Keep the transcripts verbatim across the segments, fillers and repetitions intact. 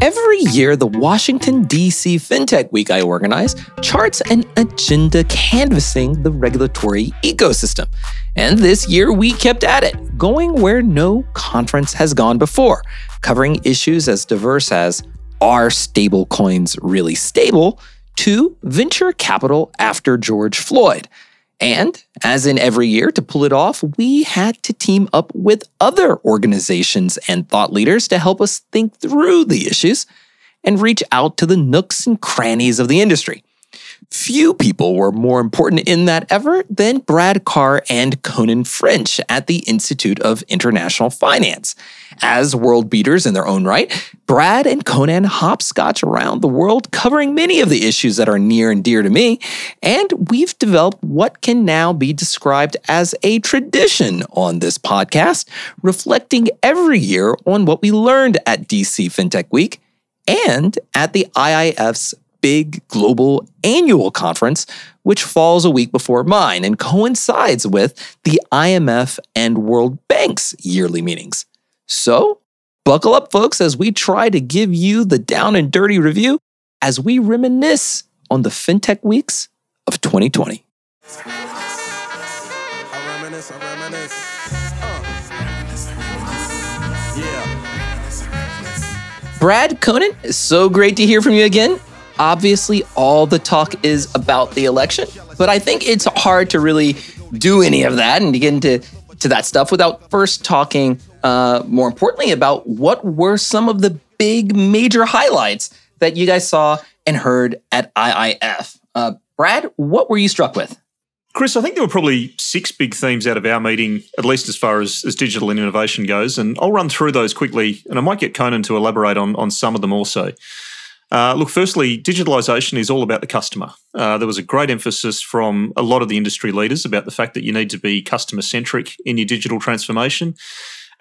Every year, the Washington, D C Fintech Week I organize charts an agenda canvassing the regulatory ecosystem. And this year, we kept at it, going where no conference has gone before, covering issues as diverse as, are stablecoins really stable? To venture capital after George Floyd. And, as in every year, to pull it off, we had to team up with other organizations and thought leaders to help us think through the issues and reach out to the nooks and crannies of the industry. Few people were more important in that effort than Brad Carr and Conan French at the Institute of International Finance. As world beaters in their own right, Brad and Conan hopscotch around the world covering many of the issues that are near and dear to me, and we've developed what can now be described as a tradition on this podcast, reflecting every year on what we learned at D C Fintech Week and at the I I F's big global annual conference, which falls a week before mine and coincides with the I M F and World Bank's yearly meetings. So, buckle up, folks, as we try to give you the down and dirty review as we reminisce on the Fintech Weeks of twenty twenty. I reminisce, I reminisce. Uh. Yeah. Brad, Conan, it's so great to hear from you again. Obviously, all the talk is about the election, but I think it's hard to really do any of that and to get into to that stuff without first talking, uh, more importantly, about what were some of the big major highlights that you guys saw and heard at I I F. Uh, Brad, what were you struck with? Chris, I think there were probably six big themes out of our meeting, at least as far as, as digital and innovation goes, and I'll run through those quickly, and I might get Conan to elaborate on, on some of them also. Uh, look, firstly, digitalisation is all about the customer. Uh, there was a great emphasis from a lot of the industry leaders about the fact that you need to be customer-centric in your digital transformation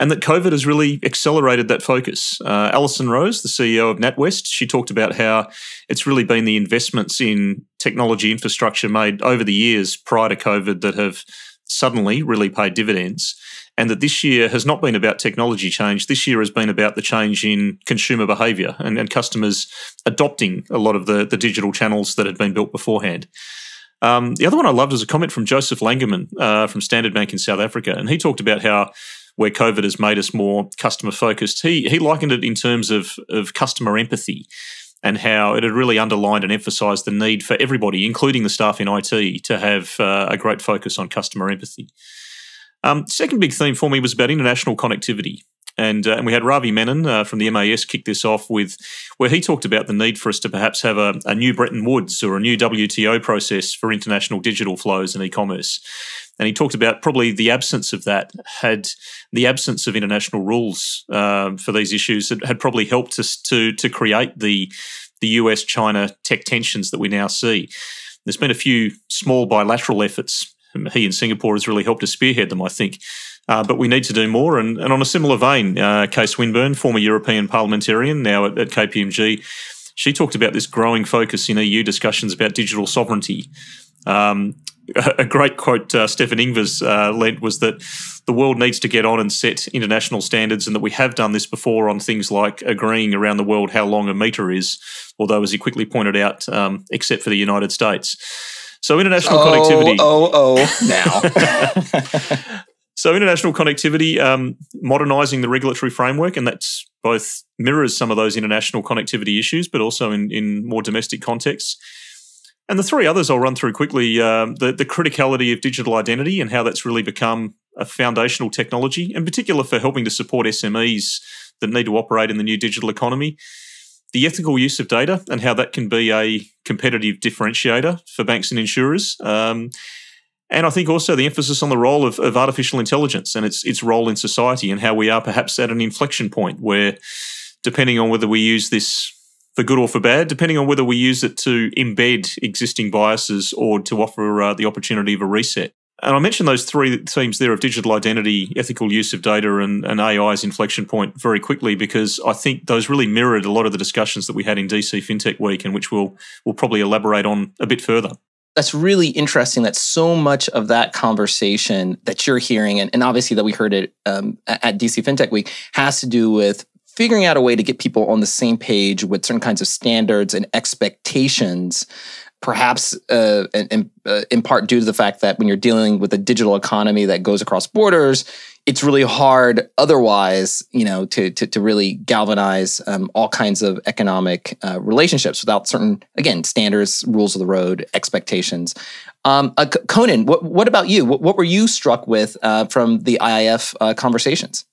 and that COVID has really accelerated that focus. Uh, Alison Rose, the C E O of NatWest, she talked about how it's really been the investments in technology infrastructure made over the years prior to COVID that have suddenly really paid dividends, and that this year has not been about technology change. This year has been about the change in consumer behaviour and, and customers adopting a lot of the, the digital channels that had been built beforehand. Um, the other one I loved was a comment from Joseph Langerman uh, from Standard Bank in South Africa, and he talked about how where COVID has made us more customer-focused. He he likened it in terms of, of customer empathy and how it had really underlined and emphasised the need for everybody, including the staff in I T, to have uh, a great focus on customer empathy. Um, second big theme for me was about international connectivity. And, uh, and we had Ravi Menon uh, from the M A S kick this off with where he talked about the need for us to perhaps have a, a new Bretton Woods or a new W T O process for international digital flows and e-commerce. And he talked about probably the absence of that had the absence of international rules uh, for these issues that had probably helped us to, to create the, the U S China tech tensions that we now see. There's been a few small bilateral efforts. He in Singapore has really helped to spearhead them, I think. Uh, but we need to do more. And, and on a similar vein, uh, Kay Swinburne, former European parliamentarian, now at, at K P M G, she talked about this growing focus in E U discussions about digital sovereignty. Um, a great quote uh, Stefan Ingvers uh, lent was that the world needs to get on and set international standards, and that we have done this before on things like agreeing around the world how long a metre is, although, as he quickly pointed out, um, except for the United States. So international oh, connectivity. Oh, oh, now. So international connectivity, um, modernising the regulatory framework, and that's both mirrors some of those international connectivity issues, but also in, in more domestic contexts. And the three others I'll run through quickly, um, the, the criticality of digital identity and how that's really become a foundational technology, in particular for helping to support S M Es that need to operate in the new digital economy. The ethical use of data and how that can be a competitive differentiator for banks and insurers. Um, and I think also the emphasis on the role of, of artificial intelligence and its its role in society, and how we are perhaps at an inflection point where, depending on whether we use this for good or for bad, depending on whether we use it to embed existing biases or to offer uh, the opportunity of a reset, And I mentioned those three themes there of digital identity, ethical use of data, and, and A I's inflection point very quickly, because I think those really mirrored a lot of the discussions that we had in D C Fintech Week, and which we'll, we'll probably elaborate on a bit further. That's really interesting that so much of that conversation that you're hearing, and, and obviously that we heard it um, at D C Fintech Week, has to do with figuring out a way to get people on the same page with certain kinds of standards and expectations, perhaps uh, in, uh, in part due to the fact that when you're dealing with a digital economy that goes across borders, it's really hard otherwise, you know, to to, to really galvanize um, all kinds of economic uh, relationships without certain, again, standards, rules of the road, expectations. Um, uh, Conan, what, what about you? What, what were you struck with uh, from the I I F uh, conversations?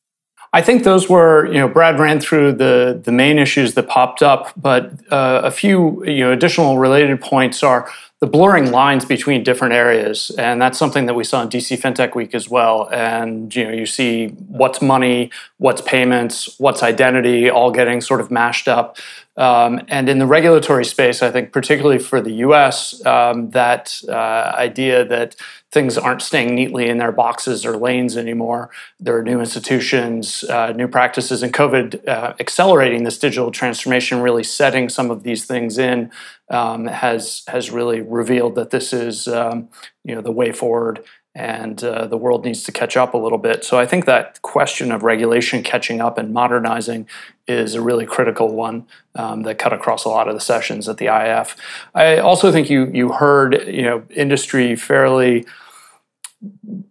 I think those were, you know, Brad ran through the, the main issues that popped up, but uh, a few, you know, additional related points are the blurring lines between different areas. And that's something that we saw in D C Fintech Week as well. And, you know, you see what's money, what's payments, what's identity, all getting sort of mashed up. Um, and in the regulatory space, I think particularly for the U S, um, that uh, idea that things aren't staying neatly in their boxes or lanes anymore. There are new institutions, uh, new practices, and COVID uh, accelerating this digital transformation, really setting some of these things in, um, has has really revealed that this is um, you know the way forward. And uh, the world needs to catch up a little bit. So I think that question of regulation catching up and modernizing is a really critical one um, that cut across a lot of the sessions at the I I F. I also think you you heard you know industry fairly.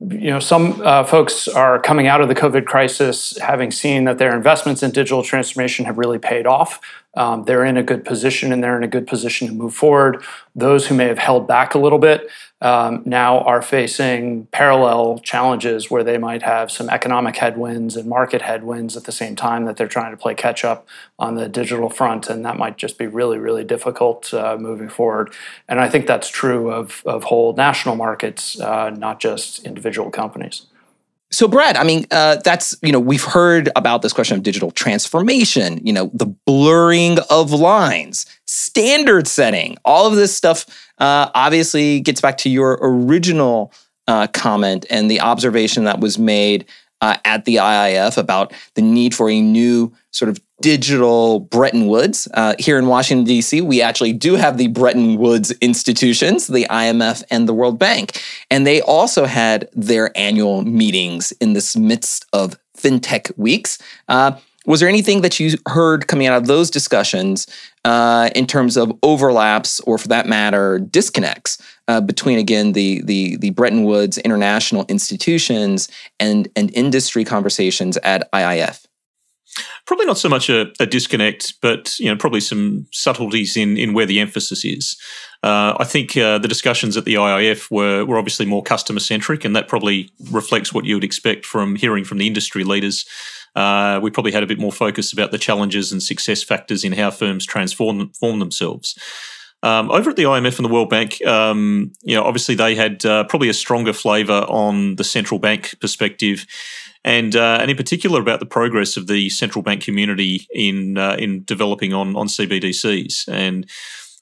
You know, some uh, folks are coming out of the COVID crisis having seen that their investments in digital transformation have really paid off. Um, they're in a good position, and they're in a good position to move forward. Those who may have held back a little bit um, now are facing parallel challenges where they might have some economic headwinds and market headwinds at the same time that they're trying to play catch up on the digital front, and that might just be really, really difficult uh, moving forward. And I think that's true of, of whole national markets, uh, not just individual companies. So, Brad, I mean, uh, that's, you know, we've heard about this question of digital transformation, you know, the blurring of lines, standard setting, all of this stuff uh, obviously gets back to your original uh, comment and the observation that was made uh, at the I I F about the need for a new sort of digital Bretton Woods. Uh, here in Washington, D C, we actually do have the Bretton Woods institutions, the I M F and the World Bank. And they also had their annual meetings in the midst of fintech weeks. Uh, was there anything that you heard coming out of those discussions uh, in terms of overlaps or, for that matter, disconnects uh, between, again, the, the the Bretton Woods international institutions and, and industry conversations at I I F? Probably not so much a, a disconnect, but you know, probably some subtleties in, in where the emphasis is. Uh, I think uh, the discussions at the I I F were, were obviously more customer-centric, and that probably reflects what you would expect from hearing from the industry leaders. Uh, we probably had a bit more focus about the challenges and success factors in how firms transform, transform themselves. Um, over at the I M F and the World Bank, um, you know, obviously they had uh, probably a stronger flavour on the central bank perspective, and uh, and in particular about the progress of the central bank community in uh, in developing on on C B D Cs. And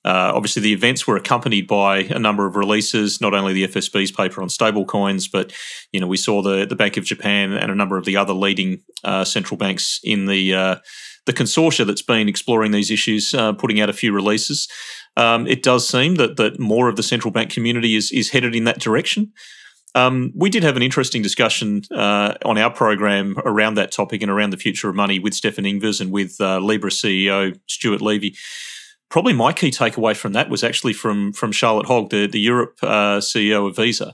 uh, obviously the events were accompanied by a number of releases, not only the F S B's paper on stablecoins, but you know we saw the the Bank of Japan and a number of the other leading uh, central banks in the uh, the consortia that's been exploring these issues, uh, putting out a few releases. Um, it does seem that that more of the central bank community is is headed in that direction. Um, we did have an interesting discussion uh, on our program around that topic and around the future of money with Stefan Ingvers and with uh, Libra C E O Stuart Levy. Probably my key takeaway from that was actually from from Charlotte Hogg, the the Europe uh, C E O of Visa,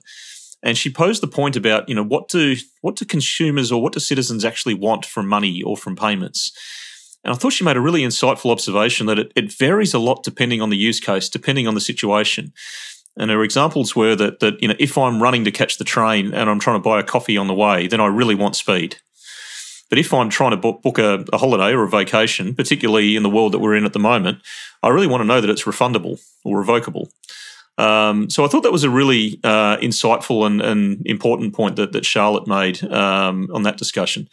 and she posed the point about you know what do what do consumers or what do citizens actually want from money or from payments. And I thought she made a really insightful observation that it, it varies a lot depending on the use case, depending on the situation. And her examples were that that you know if I'm running to catch the train and I'm trying to buy a coffee on the way, then I really want speed. But if I'm trying to book, book a, a holiday or a vacation, particularly in the world that we're in at the moment, I really want to know that it's refundable or revocable. Um, so I thought that was a really uh, insightful and, and important point that, that Charlotte made um, on that discussion.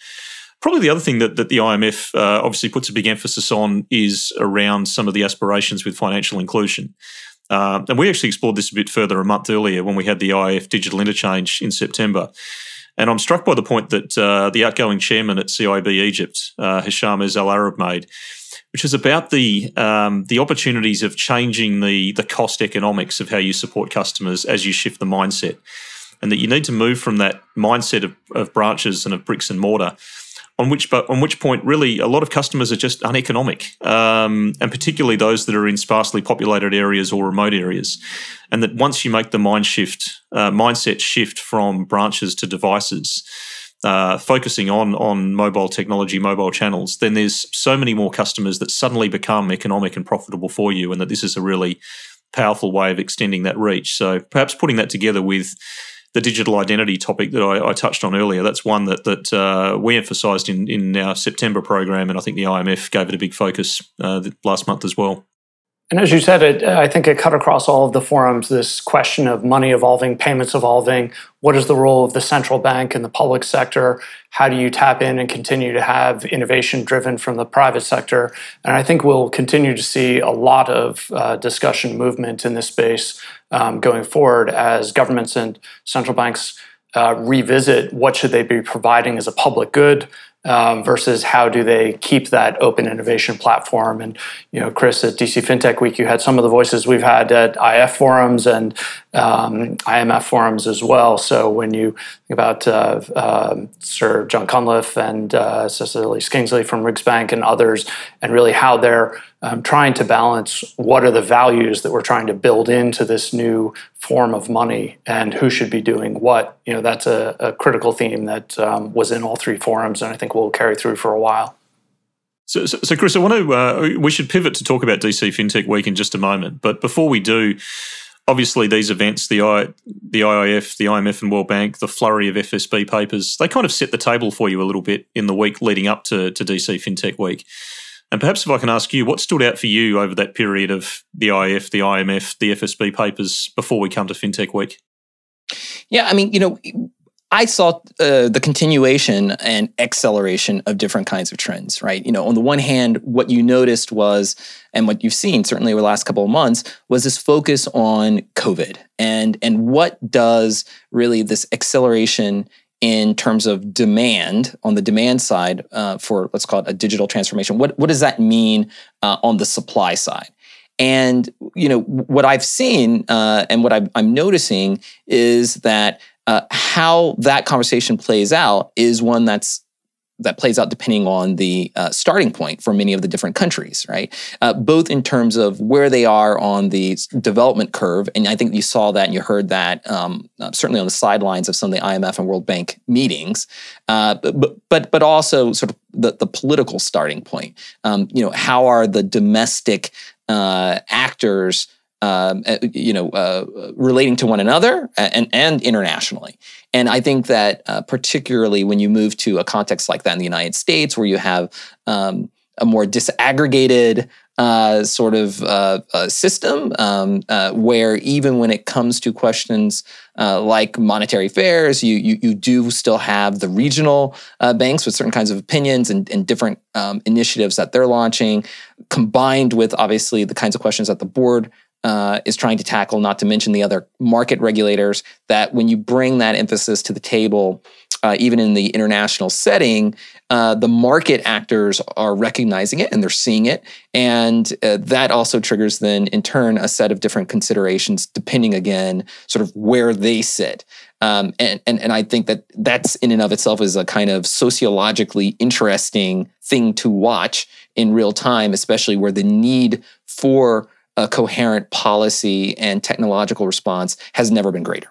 Probably the other thing that, that the I M F uh, obviously puts a big emphasis on is around some of the aspirations with financial inclusion. Um, and we actually explored this a bit further a month earlier when we had the I I F digital interchange in September. And I'm struck by the point that uh, the outgoing chairman at C I B Egypt, uh, Hisham Ez Al Arab, made, which is about the um, the opportunities of changing the the cost economics of how you support customers as you shift the mindset, and that you need to move from that mindset of, of branches and of bricks and mortar, on which but on which point really a lot of customers are just uneconomic, um, and particularly those that are in sparsely populated areas or remote areas, and that once you make the mind shift, uh, mindset shift from branches to devices, uh, focusing on on mobile technology, mobile channels, then there's so many more customers that suddenly become economic and profitable for you, and that this is a really powerful way of extending that reach. So perhaps putting that together with the digital identity topic that I, I touched on earlier, that's one that that uh, we emphasised in, in our September program, and I think the I M F gave it a big focus uh, last month as well. And as you said, it, I think it cut across all of the forums, this question of money evolving, payments evolving, what is the role of the central bank in the public sector, how do you tap in and continue to have innovation driven from the private sector? And I think we'll continue to see a lot of uh, discussion movement in this space um, going forward as governments and central banks uh, revisit what should they be providing as a public good, Um, versus how do they keep that open innovation platform. And, you know, Chris, at D C Fintech Week, you had some of the voices we've had at I F forums and um, I M F forums as well. So when you think about uh, uh, Sir John Cunliffe and uh, Cecilia Skingsley from Riggs Bank and others, and really how they're um, trying to balance what are the values that we're trying to build into this new form of money and who should be doing what, you know, that's a, a critical theme that um, was in all three forums, and I think will carry through for a while. So, so, so Chris, I want to, uh, we should pivot to talk about D C Fintech Week in just a moment. But before we do, obviously these events, the I, the I I F, the I M F and World Bank, the flurry of F S B papers, they kind of set the table for you a little bit in the week leading up to, to D C Fintech Week. And perhaps if I can ask you, what stood out for you over that period of the I I F, the I M F, the F S B papers before we come to Fintech Week? Yeah, I mean, you know, I saw uh, the continuation and acceleration of different kinds of trends, right? You know, on the one hand, what you noticed was, and what you've seen certainly over the last couple of months, was this focus on COVID and and what does really this acceleration in terms of demand, on the demand side uh, for, let's call it a digital transformation, what, what does that mean uh, on the supply side? And, you know, what I've seen uh, and what I've, I'm noticing is that uh, how that conversation plays out is one that's that plays out depending on the uh, starting point for many of the different countries, right? Uh, both in terms of where they are on the development curve, and I think you saw that and you heard that um, uh, certainly on the sidelines of some of the I M F and World Bank meetings, uh, but, but but also sort of the, the political starting point. Um, you know, how are the domestic uh, actors Um, you know, uh, relating to one another and, and internationally. And I think that uh, particularly when you move to a context like that in the United States, where you have um, a more disaggregated uh, sort of uh, uh, system, um, uh, where even when it comes to questions uh, like monetary affairs, you, you you do still have the regional uh, banks with certain kinds of opinions and, and different um, initiatives that they're launching, combined with obviously the kinds of questions that the board Uh, is trying to tackle, not to mention the other market regulators, that when you bring that emphasis to the table, uh, even in the international setting, uh, the market actors are recognizing it and they're seeing it. And uh, that also triggers then, in turn, a set of different considerations, depending, again, sort of where they sit. Um, and, and, and I think that that's in and of itself is a kind of sociologically interesting thing to watch in real time, especially where the need for a coherent policy and technological response has never been greater.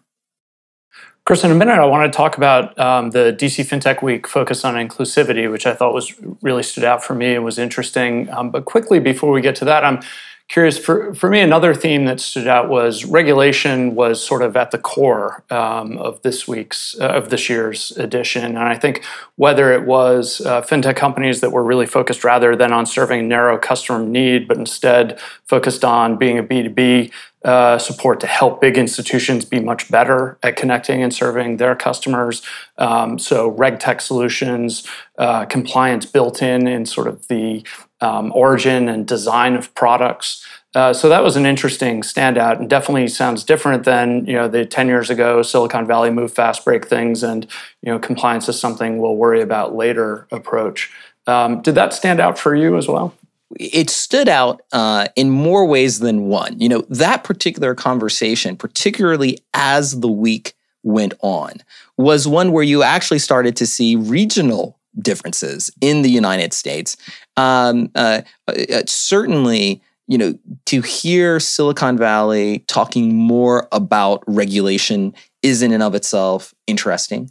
Chris, in a minute, I want to talk about um, the D C Fintech Week focus on inclusivity, which I thought was really stood out for me and was interesting. Um, but quickly, before we get to that, I'm curious, for, for me, another theme that stood out was regulation was sort of at the core um, of this week's, uh, of this year's edition. And I think whether it was uh, fintech companies that were really focused rather than on serving narrow customer need, but instead focused on being a B two B Uh, support to help big institutions be much better at connecting and serving their customers. Um, so RegTech solutions, uh, compliance built in in sort of the um, origin and design of products, Uh, so that was an interesting standout, and definitely sounds different than, you know, the ten years ago Silicon Valley move fast, break things, and, you know, compliance is something we'll worry about later approach. Um, did that stand out for you as well? It stood out uh, in more ways than one. You know, that particular conversation, particularly as the week went on, was one where you actually started to see regional differences in the United States. Um, uh, certainly, you know, to hear Silicon Valley talking more about regulation is in and of itself interesting.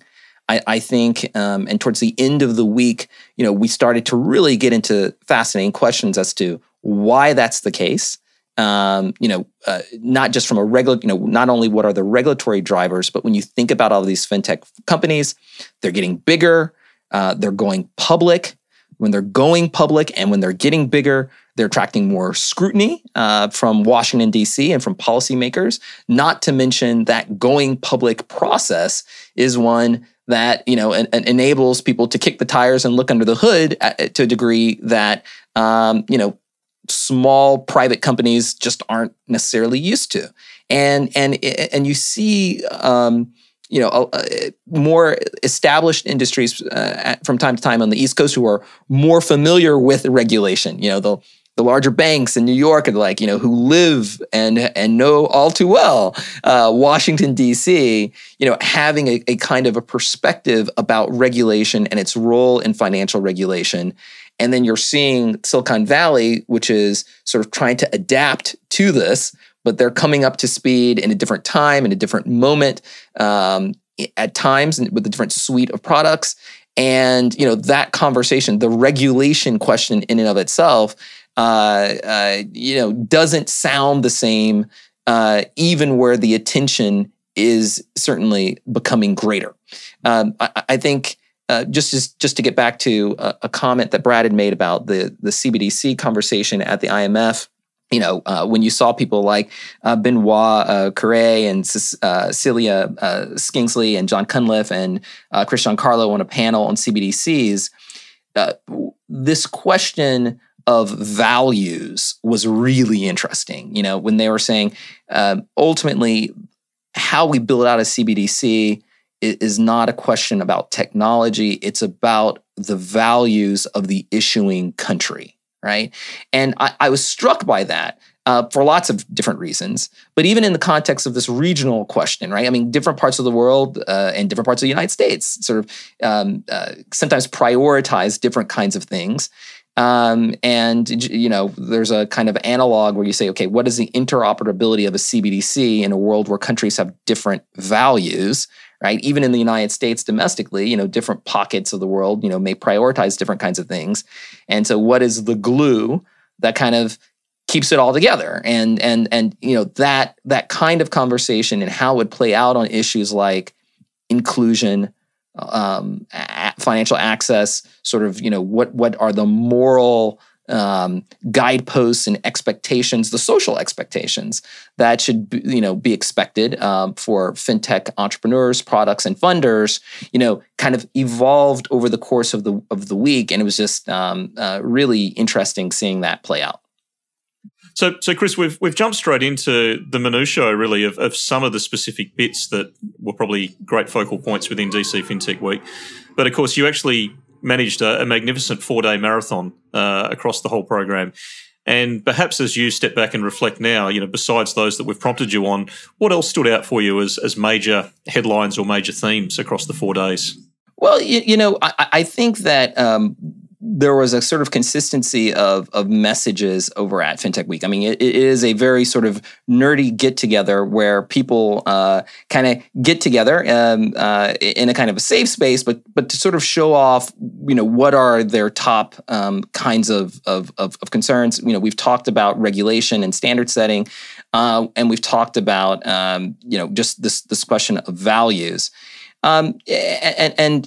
I, I think, um, and towards the end of the week, you know, we started to really get into fascinating questions as to why that's the case. Um, you know, uh, not just from a regular, you know, not only what are the regulatory drivers, but when you think about all of these fintech companies, they're getting bigger, uh, they're going public. When they're going public and when they're getting bigger, they're attracting more scrutiny uh, from Washington, D C and from policymakers, not to mention that going public process is one that, you know, en- en- enables people to kick the tires and look under the hood at, to a degree that, um, you know, small private companies just aren't necessarily used to. And and and you see, um, you know, uh, more established industries uh, from time to time on the East Coast who are more familiar with regulation. You know, the the larger banks in New York are like, you know, who live and and know all too well uh, Washington, D C, you know, having a, a kind of a perspective about regulation and its role in financial regulation. And then you're seeing Silicon Valley, which is sort of trying to adapt to this, but they're coming up to speed in a different time, in a different moment, um, at times with a different suite of products. And, you know, that conversation, the regulation question in and of itself, uh, uh, you know, doesn't sound the same, uh, even where the attention is certainly becoming greater. Um, I, I think... Uh, just, just just to get back to a, a comment that Brad had made about the, the C B D C conversation at the I M F, you know, uh, when you saw people like uh, Benoit uh, Correa and uh, Cecilia uh, Skingsley and John Cunliffe and uh, Chris Giancarlo on a panel on C B D Cs, uh, this question of values was really interesting. You know, when they were saying uh, ultimately how we build out a C B D C is not a question about technology. It's about the values of the issuing country, right? And I, I was struck by that uh, for lots of different reasons, but even in the context of this regional question, right? I mean, different parts of the world uh, and different parts of the United States sort of um, uh, sometimes prioritize different kinds of things. Um, and, you know, there's a kind of analog where you say, okay, what is the interoperability of a C B D C in a world where countries have different values, right? Even in the United States domestically, you know, different pockets of the world, you know, may prioritize different kinds of things. And so what is the glue that kind of keeps it all together? And, and, and, you know, that, that kind of conversation and how it would play out on issues like inclusion, um, financial access, sort of, you know, what, what are the moral Um, guideposts and expectations, the social expectations that should be, you know, be expected um, for fintech entrepreneurs, products, and funders, you know, kind of evolved over the course of the of the week, and it was just um, uh, really interesting seeing that play out. So, so Chris, we've we've jumped straight into the minutiae, really, of, of some of the specific bits that were probably great focal points within D C Fintech Week, but of course, you actually managed a, a magnificent four-day marathon uh, across the whole program. And perhaps as you step back and reflect now, you know, besides those that we've prompted you on, what else stood out for you as, as major headlines or major themes across the four days? Well, you, you know, I, I think that um, there was a sort of consistency of, of messages over at Fintech Week. I mean, it, it is a very sort of nerdy get-together where people uh, kind of get together um, uh, in a kind of a safe space, but but to sort of show off, you know, what are their top um, kinds of, of, of, of concerns. You know, we've talked about regulation and standard setting, uh, and we've talked about, um, you know, just this this question of values. Um, and, and, and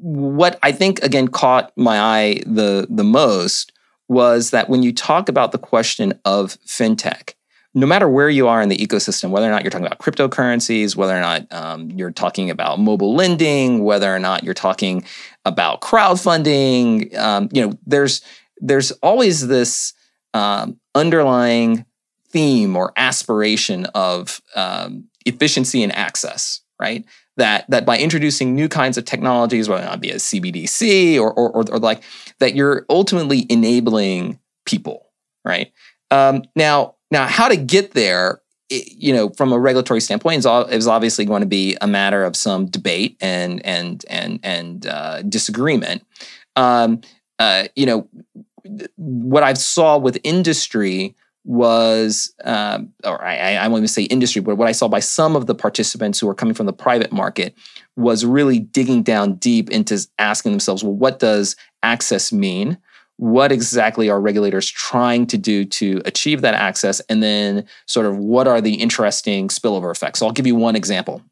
What I think, again, caught my eye the, the most was that when you talk about the question of fintech, no matter where you are in the ecosystem, whether or not you're talking about cryptocurrencies, whether or not um, you're talking about mobile lending, whether or not you're talking about crowdfunding, um, you know, there's there's always this um, underlying theme or aspiration of um, efficiency and access, right? That that by introducing new kinds of technologies, whether it be a C B D C or or, or or like that, you're ultimately enabling people, right? Um, now, now how to get there, it, you know, from a regulatory standpoint, is, all, is obviously going to be a matter of some debate and and and and uh, disagreement. Um, uh, you know, what I saw with industry was, um, or I, I won't even say industry, but what I saw by some of the participants who were coming from the private market was really digging down deep into asking themselves, well, what does access mean? What exactly are regulators trying to do to achieve that access? And then sort of what are the interesting spillover effects? So I'll give you one example.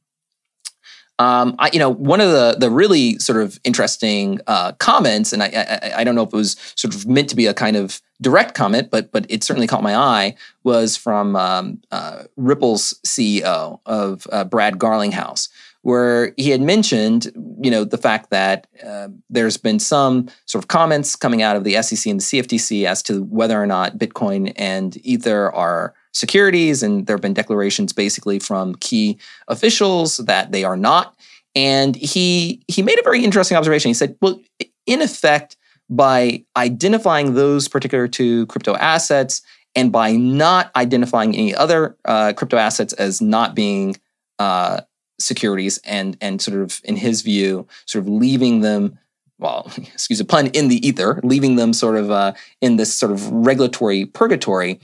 Um, I, you know, one of the the really sort of interesting uh, comments, and I, I I don't know if it was sort of meant to be a kind of direct comment, but but it certainly caught my eye, was from um, uh, Ripple's C E O of uh, Brad Garlinghouse, where he had mentioned, you know, the fact that uh, there's been some sort of comments coming out of the S E C and the C F T C as to whether or not Bitcoin and Ether are securities, and there have been declarations basically from key officials that they are not. And he he made a very interesting observation. He said, well, in effect, by identifying those particular two crypto assets and by not identifying any other uh, crypto assets as not being uh, securities and and sort of, in his view, sort of leaving them, well, excuse the pun, in the ether, leaving them sort of uh, in this sort of regulatory purgatory,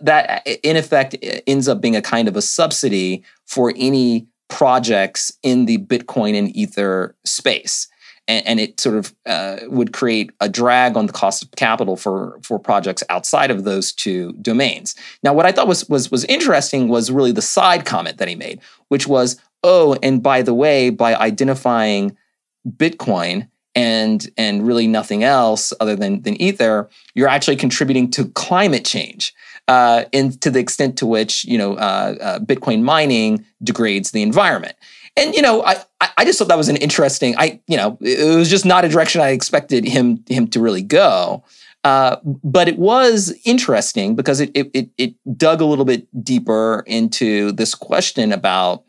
that in effect ends up being a kind of a subsidy for any projects in the Bitcoin and Ether space. And, and it sort of uh, would create a drag on the cost of capital for, for projects outside of those two domains. Now, what I thought was, was, was interesting was really the side comment that he made, which was, oh, and by the way, by identifying Bitcoin and and really nothing else other than, than Ether, you're actually contributing to climate change, uh, and to the extent to which, you know, uh, uh, Bitcoin mining degrades the environment. And, you know, I I just thought that was an interesting, I you know, it was just not a direction I expected him him to really go. Uh, but it was interesting because it it it dug a little bit deeper into this question about,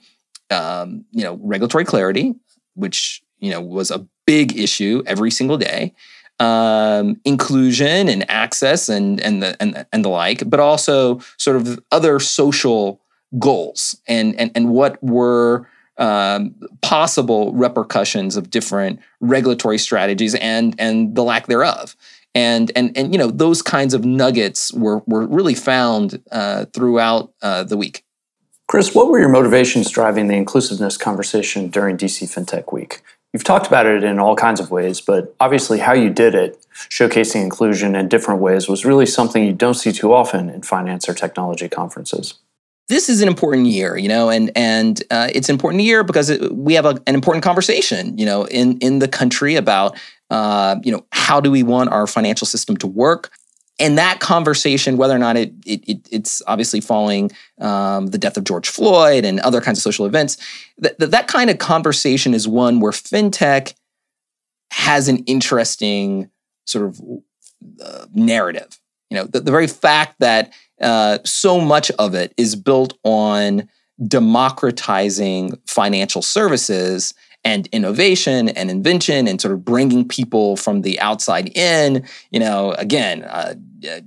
um, you know, regulatory clarity, which, you know, was a big issue every single day, um, inclusion and access and and the and, and the like, but also sort of other social goals and and and what were um, possible repercussions of different regulatory strategies and and the lack thereof, and and and you know, those kinds of nuggets were were really found uh, throughout uh, the week. Chris, what were your motivations driving the inclusiveness conversation during D C Fintech Week? You've talked about it in all kinds of ways, but obviously how you did it, showcasing inclusion in different ways, was really something you don't see too often in finance or technology conferences. This is an important year, you know, and and uh, it's an important year because it, we have a, an important conversation, you know, in, in the country about, uh, you know, how do we want our financial system to work? And that conversation, whether or not it, it, it it's obviously following um, the death of George Floyd and other kinds of social events, that, that that kind of conversation is one where fintech has an interesting sort of uh, narrative. You know, the, the very fact that uh, so much of it is built on democratizing financial services and innovation and invention and sort of bringing people from the outside in, you know, again, uh,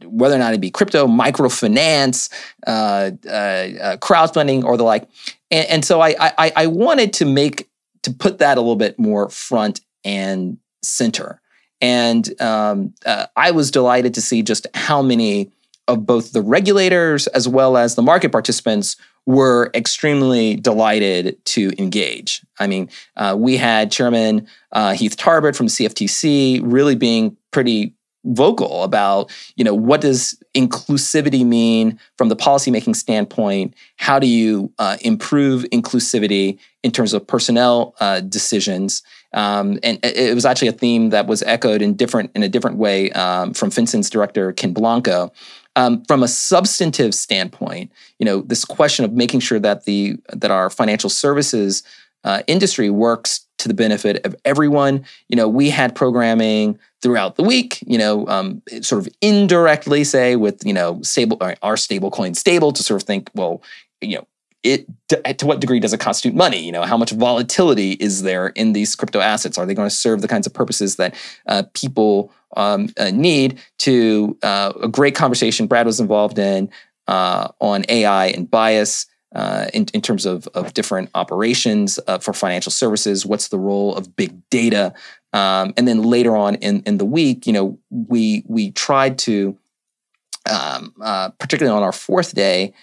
whether or not it be crypto, microfinance, uh, uh, uh, crowdfunding or the like. And, and so I, I, I wanted to make, to put that a little bit more front and center. And um, uh, I was delighted to see just how many of both the regulators as well as the market participants were extremely delighted to engage. I mean, uh, we had Chairman uh, Heath Tarbert from C F T C really being pretty vocal about, you know, what does inclusivity mean from the policymaking standpoint? How do you uh, improve inclusivity in terms of personnel uh, decisions? Um, and it was actually a theme that was echoed in different in a different way um, from FinCEN's director, Ken Blanco. Um, from a substantive standpoint, you know, this question of making sure that the that our financial services uh, industry works to the benefit of everyone. You know, we had programming throughout the week, you know, um, sort of indirectly, say, with, you know, stable, our stable coin stable, to sort of think, well, you know, it to what degree does it constitute money? You know, how much volatility is there in these crypto assets? Are they going to serve the kinds of purposes that uh, people um, uh, need to? Uh, a great conversation Brad was involved in uh, on A I and bias uh, in, in terms of, of different operations uh, for financial services. What's the role of big data? Um, and then later on in, in the week, you know, we we tried to, um, uh, particularly on our fourth day.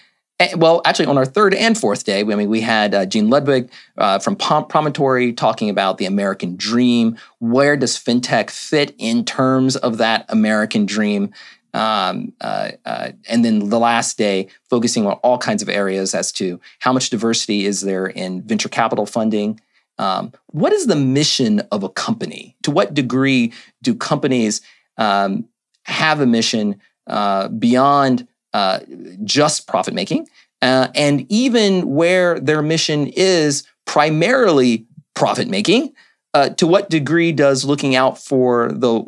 Well, actually, on our third and fourth day, I mean, we had uh, Gene Ludwig uh, from Promontory talking about the American dream. Where does fintech fit in terms of that American dream? Um, uh, uh, and then the last day, focusing on all kinds of areas as to how much diversity is there in venture capital funding. Um, what is the mission of a company? To what degree do companies um, have a mission uh, beyond Uh, just profit making, uh, and even where their mission is primarily profit making, uh, to what degree does looking out for the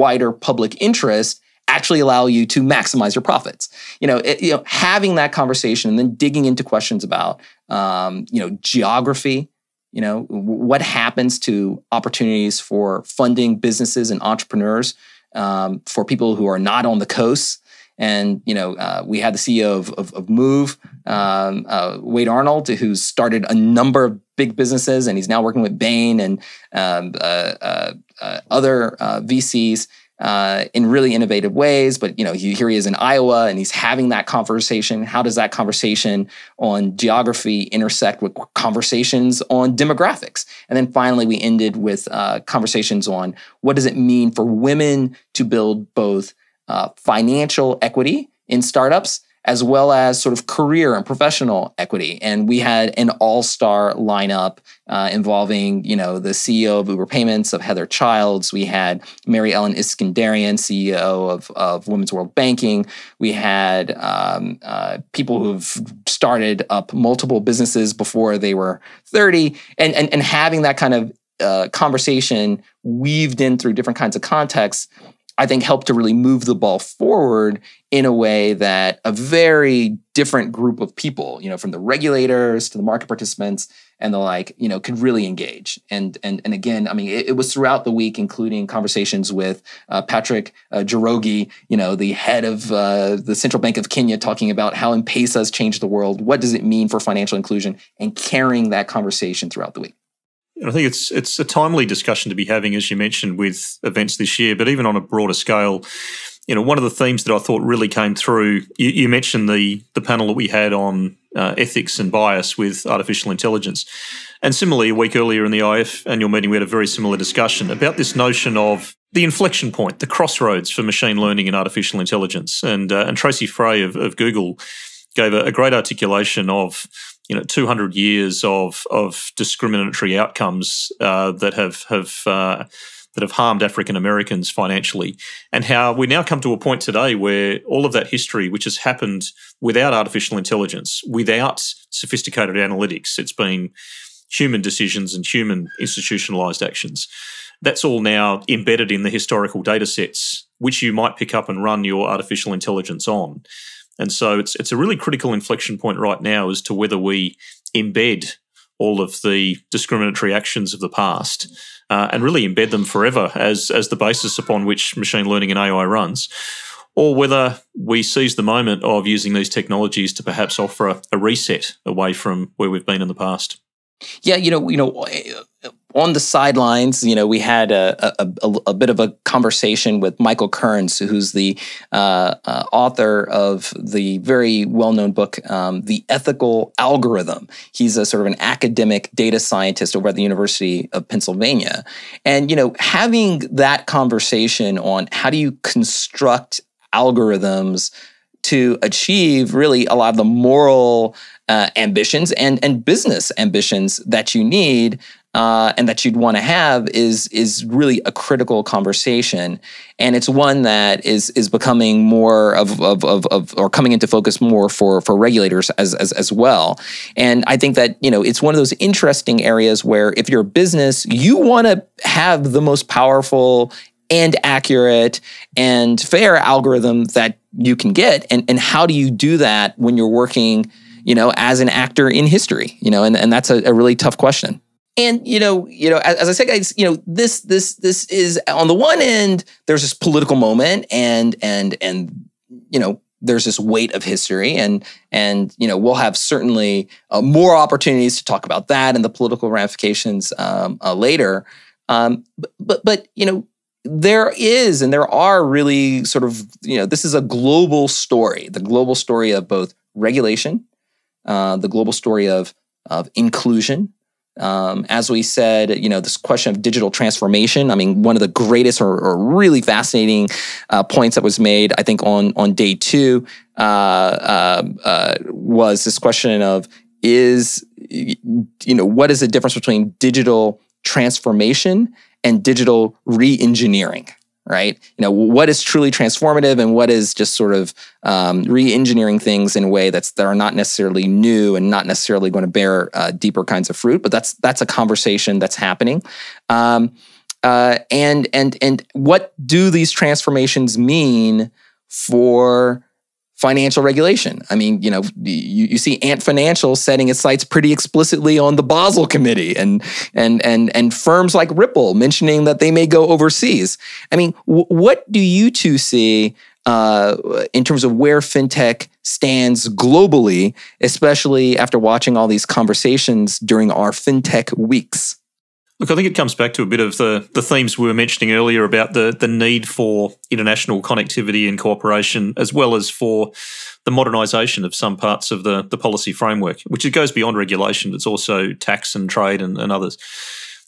wider public interest actually allow you to maximize your profits? You know, it, you know, having that conversation and then digging into questions about, um, you know, geography. You know, what happens to opportunities for funding businesses and entrepreneurs um, for people who are not on the coast. And, you know, uh, we had the C E O of, of, of Move, um, uh, Wade Arnold, who's started a number of big businesses, and he's now working with Bain and um, uh, uh, uh, other uh, V Cs uh, in really innovative ways. But, you know, he, here he is in Iowa, and he's having that conversation. How does that conversation on geography intersect with conversations on demographics? And then finally, we ended with uh, conversations on what does it mean for women to build both Uh, financial equity in startups, as well as sort of career and professional equity. And we had an all-star lineup uh, involving, you know, the C E O of Uber Payments, of Heather Childs. We had Mary Ellen Iskandarian, C E O of, of Women's World Banking. We had um, uh, people who've started up multiple businesses before they were thirty. And, and, and having that kind of uh, conversation weaved in through different kinds of contexts, I think, helped to really move the ball forward in a way that a very different group of people, you know, from the regulators to the market participants and the like, you know, could really engage. And and and again, I mean, it, it was throughout the week, including conversations with uh, Patrick uh, Njoroge, you know, the head of uh, the Central Bank of Kenya, talking about how M-Pesa has changed the world. What does it mean for financial inclusion, and carrying that conversation throughout the week. I think it's it's a timely discussion to be having, as you mentioned, with events this year, but even on a broader scale. You know, one of the themes that I thought really came through, you, you mentioned the the panel that we had on uh, ethics and bias with artificial intelligence. And similarly, a week earlier in the I F annual meeting, we had a very similar discussion about this notion of the inflection point, the crossroads for machine learning and artificial intelligence. And uh, and Tracy Frey of, of Google gave a, a great articulation of, you know, two hundred years of of discriminatory outcomes uh, that have have uh, that have harmed African Americans financially, and how we now come to a point today where all of that history, which has happened without artificial intelligence, without sophisticated analytics, it's been human decisions and human institutionalized actions. That's all now embedded in the historical data sets, which you might pick up and run your artificial intelligence on. And so it's it's a really critical inflection point right now as to whether we embed all of the discriminatory actions of the past uh, and really embed them forever as as the basis upon which machine learning and A I runs, or whether we seize the moment of using these technologies to perhaps offer a, a reset away from where we've been in the past. Yeah, you know, you know, on the sidelines, you know, we had a a, a, a bit of a conversation with Michael Kearns, who's the uh, uh, author of the very well-known book, um, "The Ethical Algorithm." He's a sort of an academic data scientist over at the University of Pennsylvania, and you know, having that conversation on how do you construct algorithms to achieve really a lot of the moral uh, ambitions and and business ambitions that you need uh, and that you'd want to have is is really a critical conversation, and it's one that is is becoming more of of of, of or coming into focus more for for regulators as, as as well. And I think that, you know, it's one of those interesting areas where if you're a business, you want to have the most powerful and accurate and fair algorithm that you can get. And, and how do you do that when you're working, you know, as an actor in history, you know, and, and that's a, a really tough question. And, you know, you know, as, as I said, guys, you know, this, this, this is on the one end, there's this political moment and, and, and, you know, there's this weight of history, and, and, you know, we'll have certainly uh, more opportunities to talk about that and the political ramifications um, uh, later. Um, but, but, but, you know, there is, and there are really sort of, you know, this is a global story, the global story of both regulation, uh, the global story of of inclusion. Um, as we said, you know, this question of digital transformation. I mean, one of the greatest or, or really fascinating uh, points that was made, I think, on on day two uh, uh, uh, was this question of is, you know, what is the difference between digital transformation and digital re-engineering, right? You know, what is truly transformative and what is just sort of um, re-engineering things in a way that's that are not necessarily new and not necessarily going to bear uh, deeper kinds of fruit. But that's that's a conversation that's happening. Um, uh, and and and what do these transformations mean for financial regulation? I mean, you know, you, you see Ant Financial setting its sights pretty explicitly on the Basel Committee, and and and and firms like Ripple mentioning that they may go overseas. I mean, w- what do you two see uh, in terms of where fintech stands globally, especially after watching all these conversations during our fintech weeks? Look, I think it comes back to a bit of the, the themes we were mentioning earlier about the, the need for international connectivity and cooperation, as well as for the modernisation of some parts of the, the policy framework, which it goes beyond regulation. It's also tax and trade and, and others.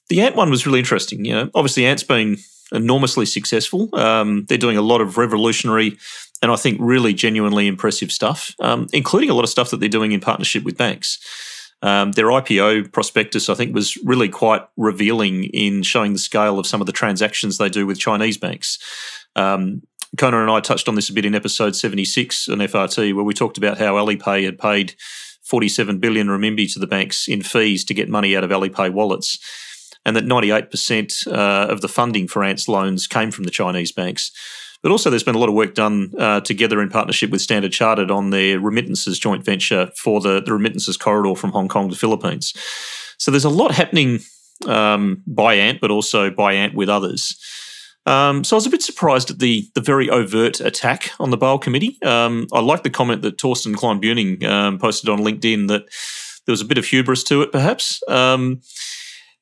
The Ant one was really interesting. You know, obviously, Ant's been enormously successful. Um, they're doing a lot of revolutionary and I think really genuinely impressive stuff, um, including a lot of stuff that they're doing in partnership with banks. Um, their I P O prospectus, I think, was really quite revealing in showing the scale of some of the transactions they do with Chinese banks. Um, Conan and I touched on this a bit in episode seventy-six on F R T, where we talked about how Alipay had paid forty-seven billion renminbi to the banks in fees to get money out of Alipay wallets, and that ninety-eight percent uh, of the funding for Ant's loans came from the Chinese banks. But also there's been a lot of work done uh, together in partnership with Standard Chartered on their remittances joint venture for the, the remittances corridor from Hong Kong to Philippines. So there's a lot happening um, by Ant, but also by Ant with others. Um, so I was a bit surprised at the the very overt attack on the Basel Committee. Um, I like the comment that Torsten Klein-Buening um, posted on LinkedIn that there was a bit of hubris to it, perhaps. Um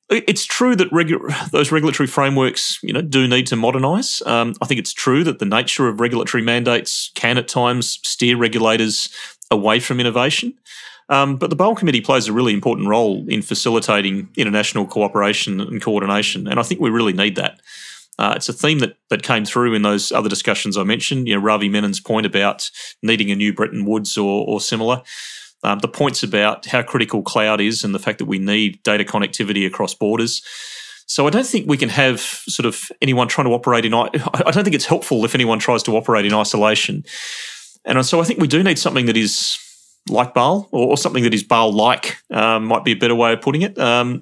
It's true that regu- those regulatory frameworks, you know, do need to modernise. Um, I think it's true that the nature of regulatory mandates can at times steer regulators away from innovation. Um, but the Basel Committee plays a really important role in facilitating international cooperation and coordination, and I think we really need that. Uh, it's a theme that that came through in those other discussions I mentioned. You know, Ravi Menon's point about needing a new Bretton Woods or, or similar. Um, the points about how critical cloud is and the fact that we need data connectivity across borders. So I don't think we can have sort of anyone trying to operate in... I don't think it's helpful if anyone tries to operate in isolation. And so I think we do need something that is like Basel, or, or something that is Basel-like, um, might be a better way of putting it. Um,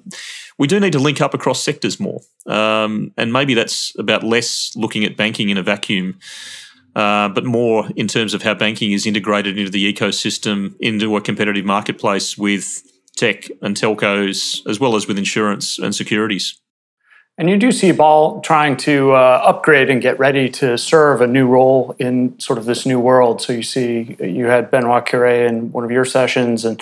we do need to link up across sectors more. Um, and maybe that's about less looking at banking in a vacuum, Uh, but more in terms of how banking is integrated into the ecosystem, into a competitive marketplace with tech and telcos, as well as with insurance and securities. And you do see Basel trying to uh, upgrade and get ready to serve a new role in sort of this new world. So you see, you had Benoit Correa in one of your sessions, and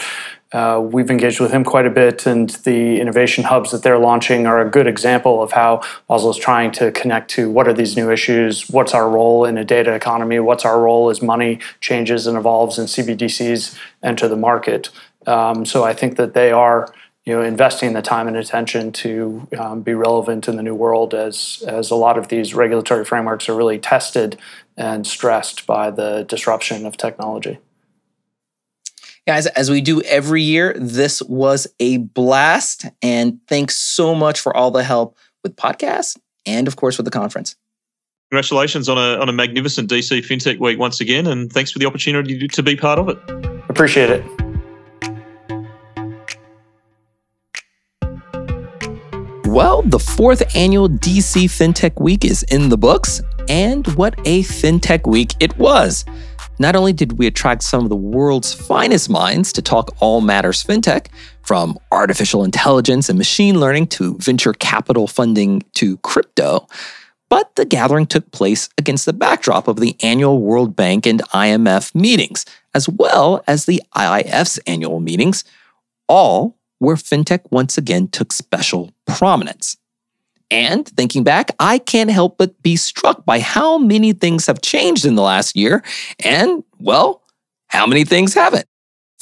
uh, we've engaged with him quite a bit. And the innovation hubs that they're launching are a good example of how Basel is trying to connect to what are these new issues, what's our role in a data economy, what's our role as money changes and evolves and C B D Cs enter the market. Um, so I think that they are, you know, investing the time and attention to um, be relevant in the new world, as as a lot of these regulatory frameworks are really tested and stressed by the disruption of technology. Guys, as we do every year, this was a blast. And thanks so much for all the help with podcasts and, of course, with the conference. Congratulations on a on a magnificent D C Fintech Week once again, and thanks for the opportunity to be part of it. Appreciate it. Well, the fourth annual D C Fintech Week is in the books, and what a Fintech Week it was. Not only did we attract some of the world's finest minds to talk all matters fintech, from artificial intelligence and machine learning to venture capital funding to crypto, but the gathering took place against the backdrop of the annual World Bank and I M F meetings, as well as the I I F's annual meetings, all where fintech once again took special prominence. And thinking back, I can't help but be struck by how many things have changed in the last year, and, well, how many things haven't.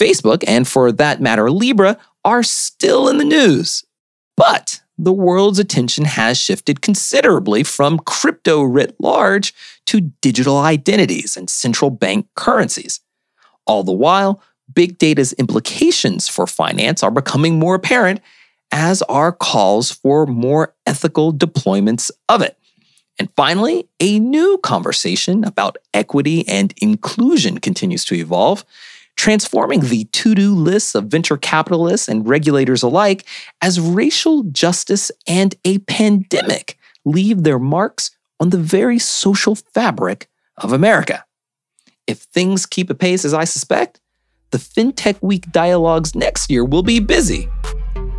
Facebook, and for that matter, Libra, are still in the news. But the world's attention has shifted considerably from crypto writ large to digital identities and central bank currencies. All the while, big data's implications for finance are becoming more apparent, as are calls for more ethical deployments of it. And finally, a new conversation about equity and inclusion continues to evolve, transforming the to-do lists of venture capitalists and regulators alike as racial justice and a pandemic leave their marks on the very social fabric of America. If things keep apace as I suspect, the Fintech Week dialogues next year will be busy